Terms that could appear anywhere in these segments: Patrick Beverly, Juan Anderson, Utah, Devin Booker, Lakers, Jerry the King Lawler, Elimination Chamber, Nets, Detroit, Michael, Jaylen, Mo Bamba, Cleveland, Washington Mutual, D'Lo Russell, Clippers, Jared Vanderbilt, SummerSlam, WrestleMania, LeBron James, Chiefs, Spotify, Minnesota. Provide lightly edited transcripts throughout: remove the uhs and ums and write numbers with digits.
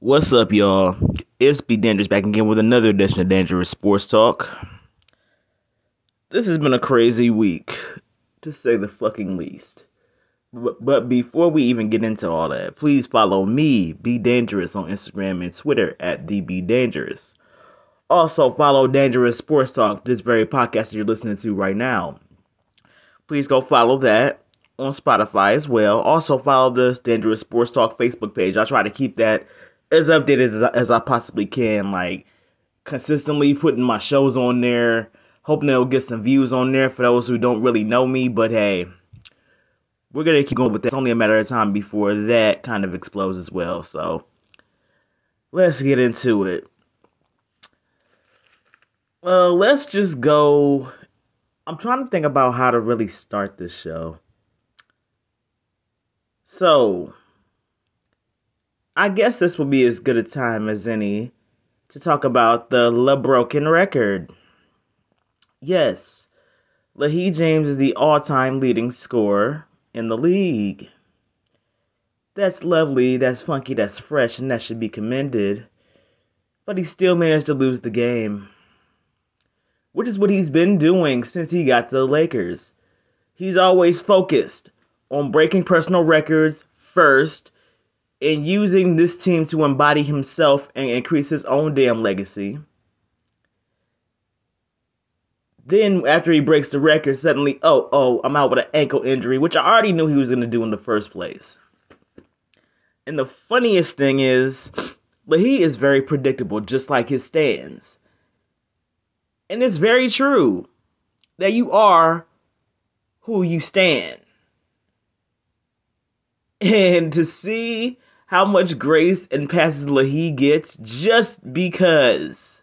What's up, y'all? It's Be Dangerous back again with another edition of Dangerous Sports Talk. This has been a crazy week, to say the fucking least. But before we even get into all that, please follow me, Be Dangerous, on Instagram and Twitter at @DBDangerous. Also, follow Dangerous Sports Talk, this very podcast that you're listening to right now. Please go follow that on Spotify as well. Also, follow the Dangerous Sports Talk Facebook page. I try to keep that as updated as I possibly can, like consistently putting my shows on there, hoping they'll get some views on there for those who don't really know me, but hey, we're going to keep going with that. It's only a matter of time before that kind of explodes as well, so let's get into it. Let's just go. I'm trying to think about how to really start this show. So I guess this will be as good a time as any to talk about the LeBroken record. Yes, LeBron James is the all-time leading scorer in the league. That's lovely, that's funky, that's fresh, and that should be commended. But he still managed to lose the game, which is what he's been doing since he got to the Lakers. He's always focused on breaking personal records first, and using this team to embody himself and increase his own damn legacy. Then after he breaks the record, suddenly, oh, I'm out with an ankle injury, which I already knew he was going to do in the first place. And the funniest thing is, but he is very predictable, just like his stands. And it's very true that you are who you stand. And to see how much grace and passes LaHee gets just because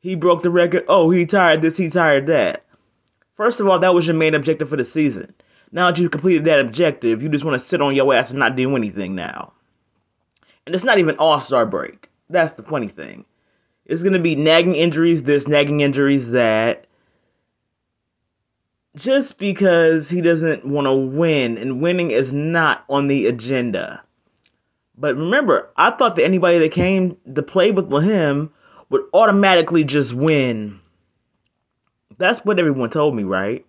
he broke the record. Oh, he tired this, he tired that. First of all, that was your main objective for the season. Now that you've completed that objective, you just want to sit on your ass and not do anything now. And it's not even All-Star break. That's the funny thing. It's going to be nagging injuries this, nagging injuries that. Just because he doesn't want to win, and winning is not on the agenda. But remember, I thought that anybody that came to play with him would automatically just win. That's what everyone told me, right?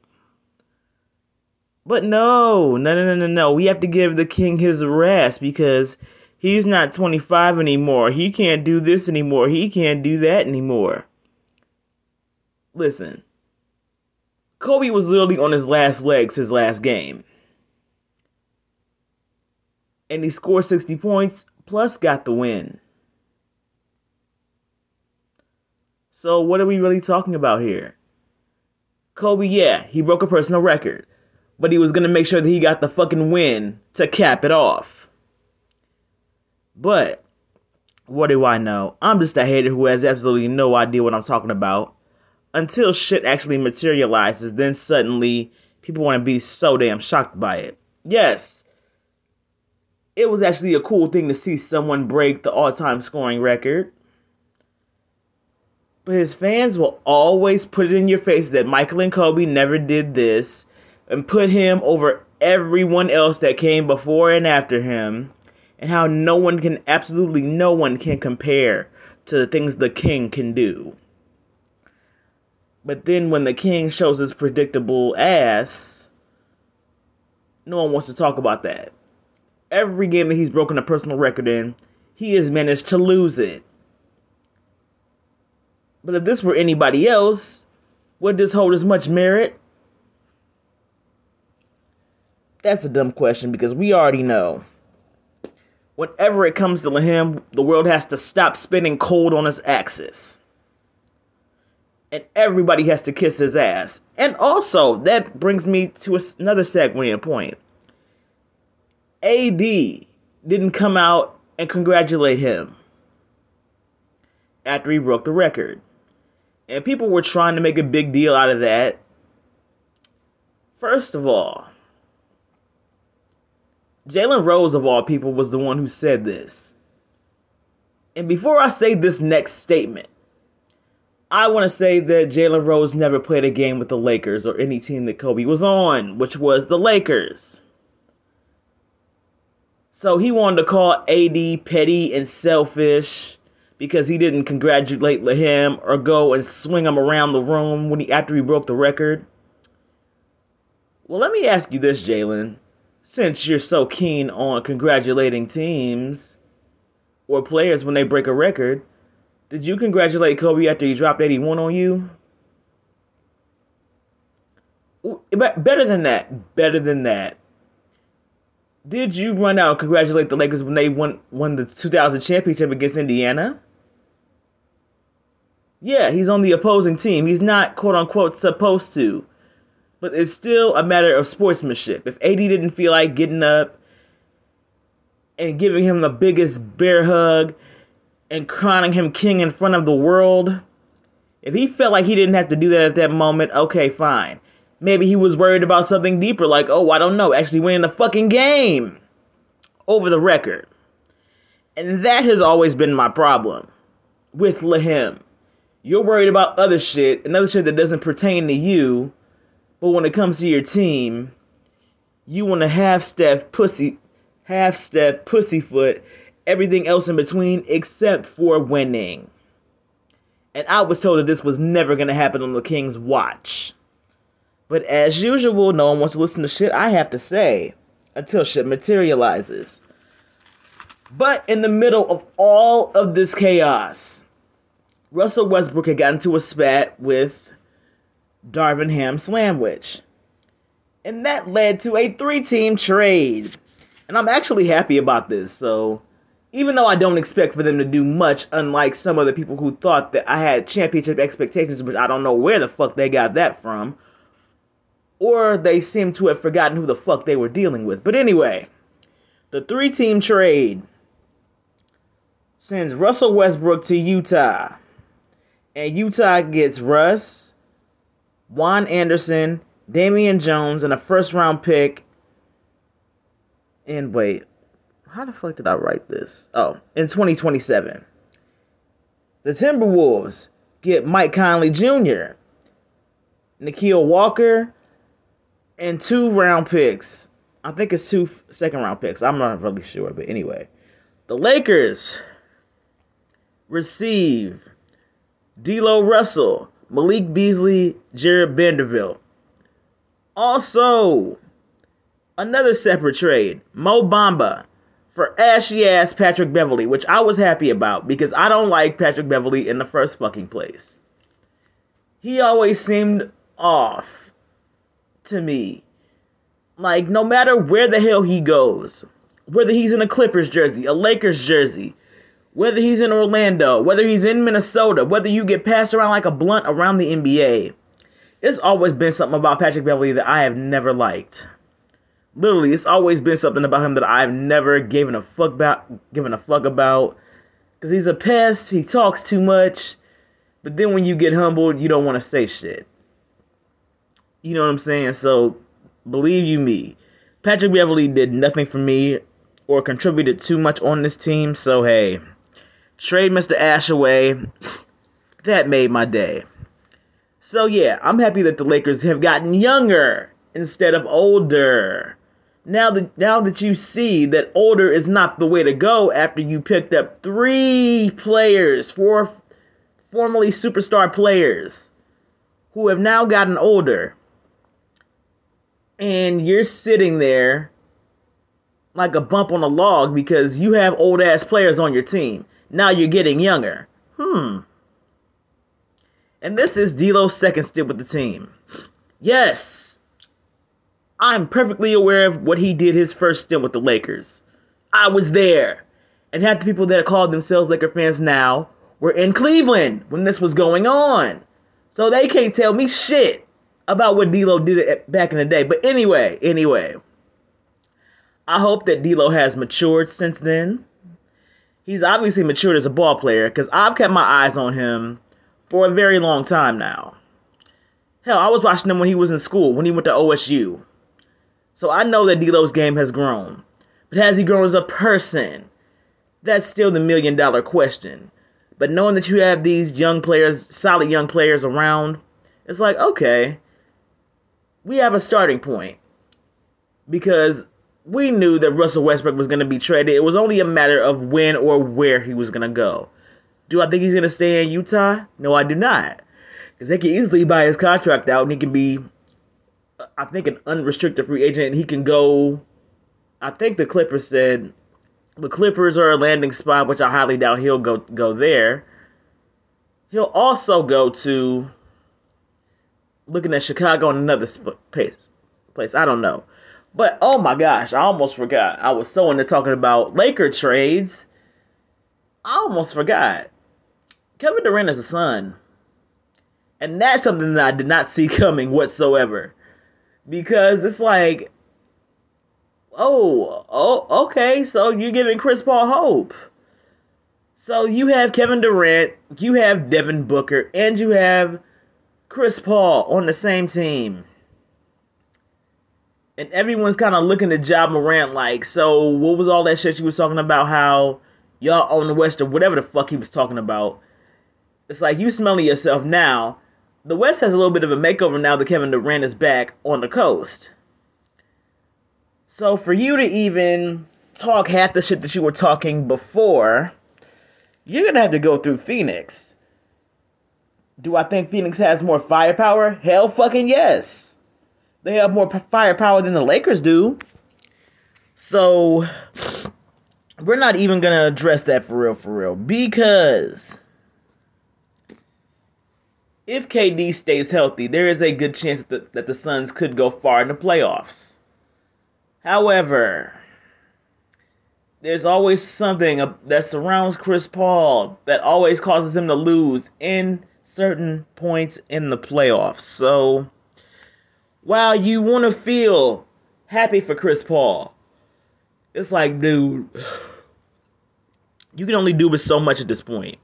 But no. We have to give the king his rest because he's not 25 anymore. He can't do this anymore. He can't do that anymore. Listen. Kobe was literally on his last legs his last game. And he scored 60 points, plus got the win. So what are we really talking about here? Kobe, yeah, he broke a personal record. But he was going to make sure that he got the fucking win to cap it off. But what do I know? I'm just a hater who has absolutely no idea what I'm talking about. Until shit actually materializes, then suddenly people want to be so damn shocked by it. Yes, it was actually a cool thing to see someone break the all-time scoring record. But his fans will always put it in your face that Michael and Kobe never did this, and put him over everyone else that came before and after him, and how no one can compare to the things the king can do. But then when the king shows his predictable ass, no one wants to talk about that. Every game that he's broken a personal record in, he has managed to lose it. But if this were anybody else, would this hold as much merit? That's a dumb question because we already know. Whenever it comes to him, the world has to stop spinning cold on its axis. And everybody has to kiss his ass. And also, that brings me to another segment point. AD didn't come out and congratulate him after he broke the record. And people were trying to make a big deal out of that. First of all, Jalen Rose, of all people, was the one who said this. And before I say this next statement, I want to say that Jalen Rose never played a game with the Lakers or any team that Kobe was on, which was the Lakers. So he wanted to call AD petty and selfish because he didn't congratulate him or go and swing him around the room when after he broke the record. Well, let me ask you this, Jaylen. Since you're so keen on congratulating teams or players when they break a record, did you congratulate Kobe after he dropped 81 on you? Better than that. Did you run out and congratulate the Lakers when they won the 2000 championship against Indiana? Yeah, he's on the opposing team. He's not, quote-unquote, supposed to. But it's still a matter of sportsmanship. If AD didn't feel like getting up and giving him the biggest bear hug and crowning him king in front of the world, if he felt like he didn't have to do that at that moment, okay, fine. Maybe he was worried about something deeper, like, oh, I don't know, actually winning the fucking game over the record. And that has always been my problem with Lahem. You're worried about other shit that doesn't pertain to you. But when it comes to your team, you want to half-step pussyfoot, everything else in between except for winning. And I was told that this was never going to happen on the King's watch. But as usual, no one wants to listen to shit I have to say until shit materializes. But in the middle of all of this chaos, Russell Westbrook had gotten into a spat with Darvin Ham Slamwich. And that led to a 3-team trade. And I'm actually happy about this. So even though I don't expect for them to do much, unlike some other people who thought that I had championship expectations, which I don't know where the fuck they got that from. Or they seem to have forgotten who the fuck they were dealing with. But anyway, the 3-team trade sends Russell Westbrook to Utah. And Utah gets Russ, Juan Anderson, Damian Jones, and a first-round pick. And wait, how the fuck did I write this? Oh, in 2027. The Timberwolves get Mike Conley Jr., Nikhil Walker, and 2 round picks. I think it's 2 second-round picks. I'm not really sure, but anyway. The Lakers receive D'Lo Russell, Malik Beasley, Jared Vanderbilt. Also, another separate trade, Mo Bamba for ashy-ass Patrick Beverly, which I was happy about because I don't like Patrick Beverly in the first fucking place. He always seemed off to me. Like, no matter where the hell he goes, whether he's in a Clippers jersey, a Lakers jersey, whether he's in Orlando, whether he's in Minnesota, whether you get passed around like a blunt around the NBA, it's always been something about Patrick Beverly that I have never liked. Literally, it's always been something about him that I've never given a fuck about. Because he's a pest, he talks too much, but then when you get humbled, you don't want to say shit. You know what I'm saying? So, believe you me, Patrick Beverly did nothing for me or contributed too much on this team, so hey. Trade Mr. Ash away. That made my day. So yeah, I'm happy that the Lakers have gotten younger instead of older. Now that you see that older is not the way to go after you picked up 3 players, 4 formerly superstar players who have now gotten older. And you're sitting there like a bump on a log because you have old-ass players on your team. Now you're getting younger. And this is D'Lo's second stint with the team. Yes, I'm perfectly aware of what he did his first stint with the Lakers. I was there. And half the people that call themselves Laker fans now were in Cleveland when this was going on. So they can't tell me shit about what D'Lo did back in the day. But anyway, I hope that D'Lo has matured since then. He's obviously matured as a ball player because I've kept my eyes on him for a very long time now. Hell, I was watching him when he was in school, when he went to OSU. So I know that D'Lo's game has grown. But has he grown as a person? That's still the million-dollar question. But knowing that you have these young players, solid young players around, it's like, okay, we have a starting point. Because we knew that Russell Westbrook was going to be traded. It was only a matter of when or where he was going to go. Do I think he's going to stay in Utah? No, I do not. Because they can easily buy his contract out, and he can be, I think, an unrestricted free agent, and he can go, I think the Clippers said, the Clippers are a landing spot, which I highly doubt he'll go there. He'll also go to, looking at Chicago in another place, I don't know. But, oh my gosh, I almost forgot. I was so into talking about Laker trades, I almost forgot. Kevin Durant is a son. And that's something that I did not see coming whatsoever. Because it's like, oh, okay, so you're giving Chris Paul hope. So you have Kevin Durant, you have Devin Booker, and you have Chris Paul on the same team. And everyone's kind of looking at Ja Morant like, so what was all that shit you was talking about, how y'all own the West or whatever the fuck he was talking about? It's like, you smelling yourself now. The West has a little bit of a makeover now that Kevin Durant is back on the coast. So for you to even talk half the shit that you were talking before, you're going to have to go through Phoenix. Do I think Phoenix has more firepower? Hell fucking yes. They have more firepower than the Lakers do. So we're not even going to address that for real. Because if KD stays healthy, there is a good chance that the Suns could go far in the playoffs. However, there's always something that surrounds Chris Paul that always causes him to lose in certain points in the playoffs. So, while you want to feel happy for Chris Paul, it's like, dude, you can only do with so much at this point.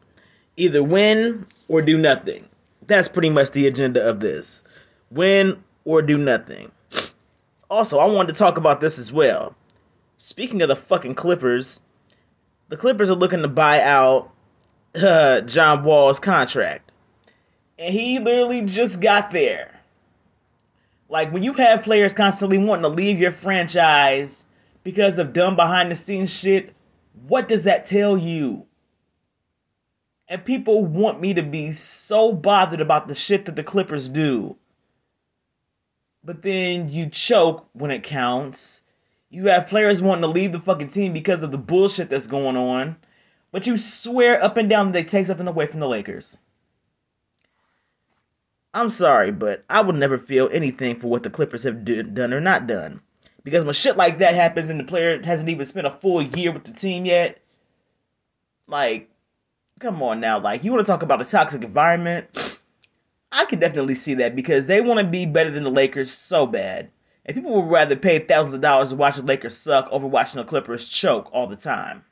Either win or do nothing. That's pretty much the agenda of this. Win or do nothing. Also, I wanted to talk about this as well. Speaking of the fucking Clippers, the Clippers are looking to buy out John Wall's contract. And he literally just got there. Like, when you have players constantly wanting to leave your franchise because of dumb behind-the-scenes shit, what does that tell you? And people want me to be so bothered about the shit that the Clippers do. But then you choke when it counts. You have players wanting to leave the fucking team because of the bullshit that's going on. But you swear up and down that they take something away from the Lakers. I'm sorry, but I would never feel anything for what the Clippers have done or not done. Because when shit like that happens and the player hasn't even spent a full year with the team yet, like, come on now, like, you want to talk about a toxic environment? I can definitely see that because they want to be better than the Lakers so bad. And people would rather pay thousands of dollars to watch the Lakers suck over watching the Clippers choke all the time.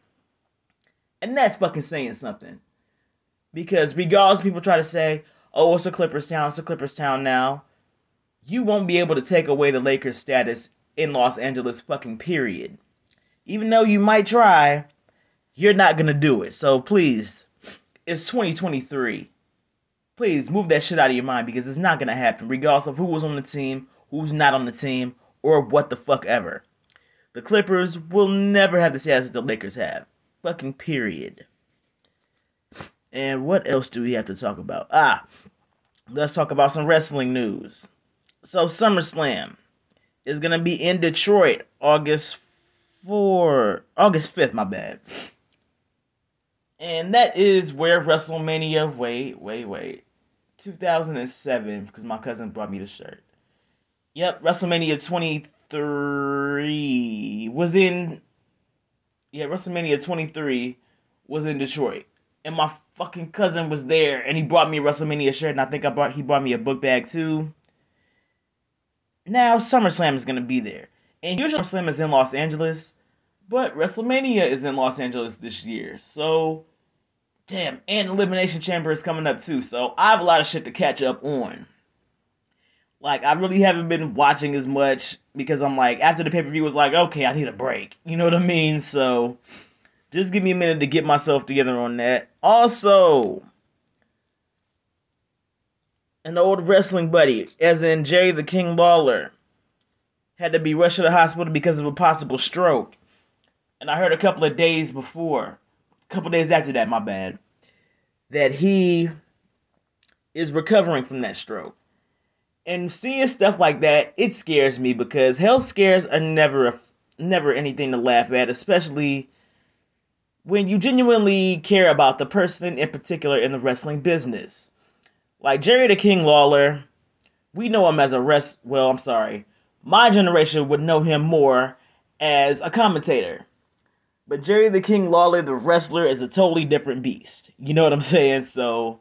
And that's fucking saying something. Because regardless, people try to say, oh, it's a Clippers town now. You won't be able to take away the Lakers status in Los Angeles fucking period. Even though you might try, you're not going to do it. So please, it's 2023. Please move that shit out of your mind because it's not going to happen regardless of who was on the team, who's not on the team, or what the fuck ever. The Clippers will never have the status that the Lakers have. Fucking period. And what else do we have to talk about? Let's talk about some wrestling news. So SummerSlam is going to be in Detroit August 5th, my bad. And that is where WrestleMania, 2007, because my cousin brought me the shirt. Yep, WrestleMania 23 was in, WrestleMania 23 was in Detroit. And my fucking cousin was there, and he brought me a WrestleMania shirt, and I think he brought me a book bag, too. Now, SummerSlam is going to be there. And usually SummerSlam is in Los Angeles, but WrestleMania is in Los Angeles this year, so damn, and Elimination Chamber is coming up too, so I have a lot of shit to catch up on. Like, I really haven't been watching as much, because I'm like, after the pay-per-view, was like, okay, I need a break, you know what I mean, so just give me a minute to get myself together on that. Also, an old wrestling buddy, as in Jerry the King Lawler, had to be rushed to the hospital because of a possible stroke. And I heard a couple days after that, that he is recovering from that stroke. And seeing stuff like that, it scares me because health scares are never anything to laugh at, especially when you genuinely care about the person in particular in the wrestling business. Like Jerry the King Lawler, we know him as my generation would know him more as a commentator. But Jerry the King Lawler, the wrestler, is a totally different beast. You know what I'm saying? So,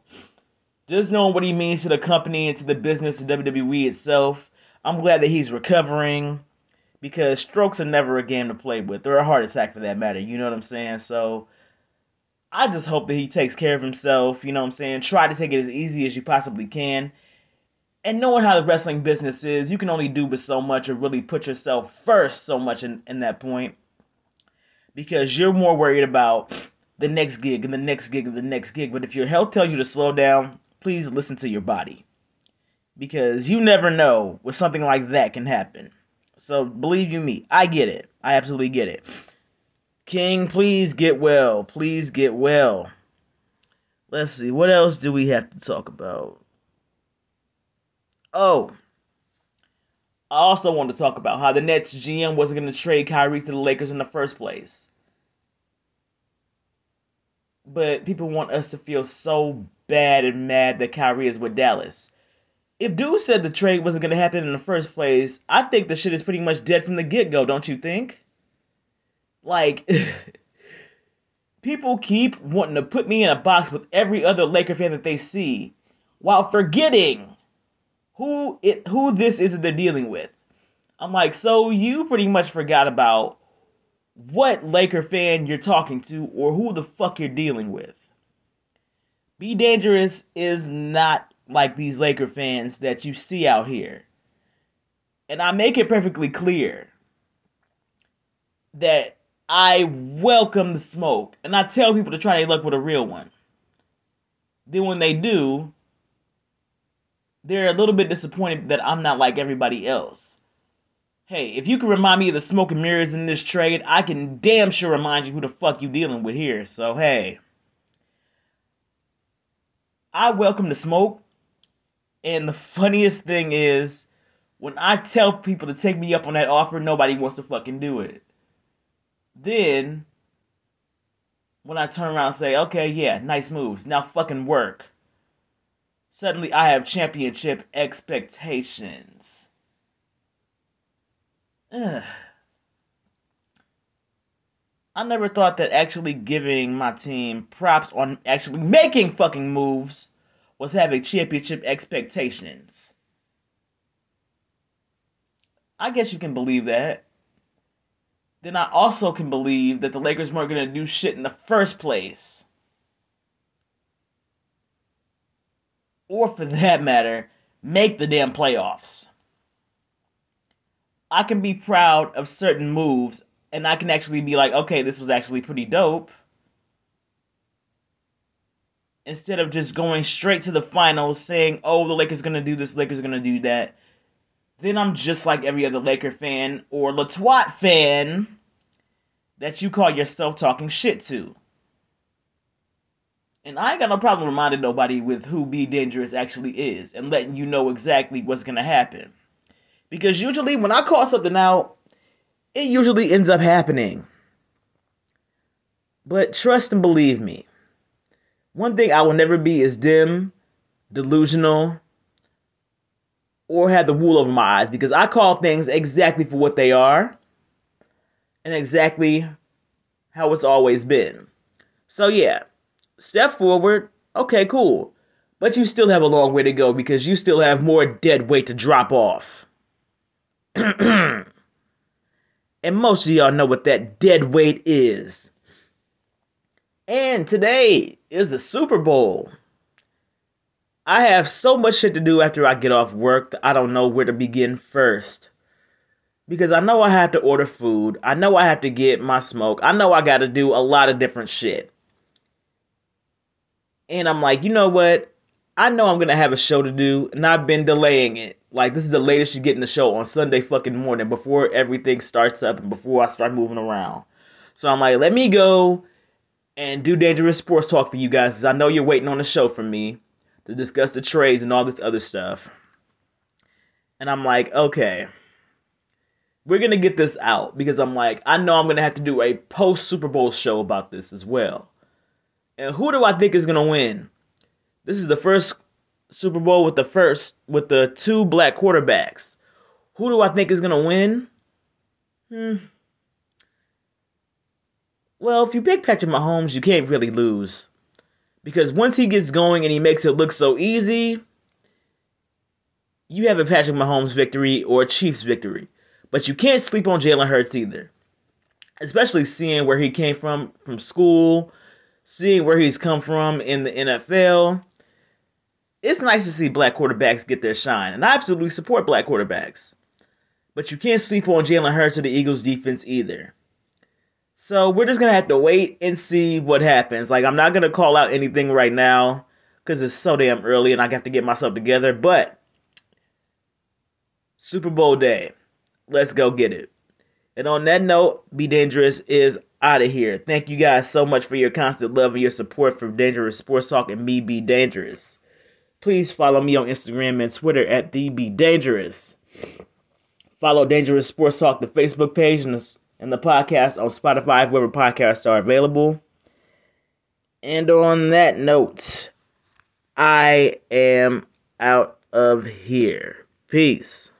just knowing what he means to the company and to the business of WWE itself, I'm glad that he's recovering, because strokes are never a game to play with, or a heart attack for that matter, you know what I'm saying? So, I just hope that he takes care of himself, you know what I'm saying? Try to take it as easy as you possibly can. And knowing how the wrestling business is, you can only do but so much, or really put yourself first so much in that point, because you're more worried about the next gig, and the next gig, and the next gig. But if your health tells you to slow down, please listen to your body, because you never know when something like that can happen. So, believe you me, I get it. I absolutely get it. King, please get well. Please get well. Let's see. What else do we have to talk about? Oh. I also want to talk about how the Nets GM wasn't going to trade Kyrie to the Lakers in the first place. But people want us to feel so bad and mad that Kyrie is with Dallas. If dude said the trade wasn't going to happen in the first place, I think the shit is pretty much dead from the get-go, don't you think? Like, people keep wanting to put me in a box with every other Laker fan that they see, while forgetting who this is that they're dealing with. I'm like, so you pretty much forgot about what Laker fan you're talking to, or who the fuck you're dealing with. Be Dangerous is not like these Laker fans that you see out here. And I make it perfectly clear that I welcome the smoke, and I tell people to try their luck with a real one. Then when they do, they're a little bit disappointed that I'm not like everybody else. Hey, if you can remind me of the smoke and mirrors in this trade, I can damn sure remind you who the fuck you dealing with here. So, hey, I welcome the smoke. And the funniest thing is, when I tell people to take me up on that offer, nobody wants to fucking do it. Then, when I turn around and say, okay, yeah, nice moves, now fucking work, suddenly I have championship expectations. Ugh. I never thought that actually giving my team props on actually making fucking moves was having championship expectations. I guess you can believe that. Then I also can believe that the Lakers weren't going to do shit in the first place. Or for that matter, make the damn playoffs. I can be proud of certain moves, and I can actually be like, okay, this was actually pretty dope, instead of just going straight to the finals saying, oh, the Lakers going to do this, Lakers going to do that. Then I'm just like every other Laker fan or LaTwat fan that you call yourself talking shit to. And I ain't got no problem reminding nobody with who Be Dangerous actually is and letting you know exactly what's going to happen. Because usually when I call something out, it usually ends up happening. But trust and believe me, one thing I will never be is dim, delusional, or have the wool over my eyes, because I call things exactly for what they are and exactly how it's always been. So yeah, step forward, okay, cool. But you still have a long way to go, because you still have more dead weight to drop off. And most of y'all know what that dead weight is. And today is the Super Bowl. I have so much shit to do after I get off work that I don't know where to begin first. Because I know I have to order food. I know I have to get my smoke. I know I got to do a lot of different shit. And I'm like, you know what? I know I'm going to have a show to do, and I've been delaying it. Like, this is the latest you get in the show on Sunday fucking morning before everything starts up and before I start moving around. So I'm like, let me go and do Dangerous Sports Talk for you guys, because I know you're waiting on the show for me to discuss the trades and all this other stuff. And I'm like, okay, we're going to get this out, because I'm like, I know I'm going to have to do a post-Super Bowl show about this as well. And who do I think is going to win? This is the first Super Bowl with the two black quarterbacks. Who do I think is going to win? Well, if you pick Patrick Mahomes, you can't really lose, because once he gets going and he makes it look so easy, you have a Patrick Mahomes victory or a Chiefs victory. But you can't sleep on Jalen Hurts either, especially seeing where he came from school, seeing where he's come from in the NFL. It's nice to see black quarterbacks get their shine, and I absolutely support black quarterbacks. But you can't sleep on Jalen Hurts or the Eagles defense either. So we're just going to have to wait and see what happens. Like, I'm not going to call out anything right now because it's so damn early and I have to get myself together. But Super Bowl day. Let's go get it. And on that note, Be Dangerous is out of here. Thank you guys so much for your constant love and your support for Dangerous Sports Talk and me, Be Dangerous. Please follow me on Instagram and Twitter at TheBeDangerous. Follow Dangerous Sports Talk, the Facebook page, and the podcast on Spotify, wherever podcasts are available. And on that note, I am out of here. Peace.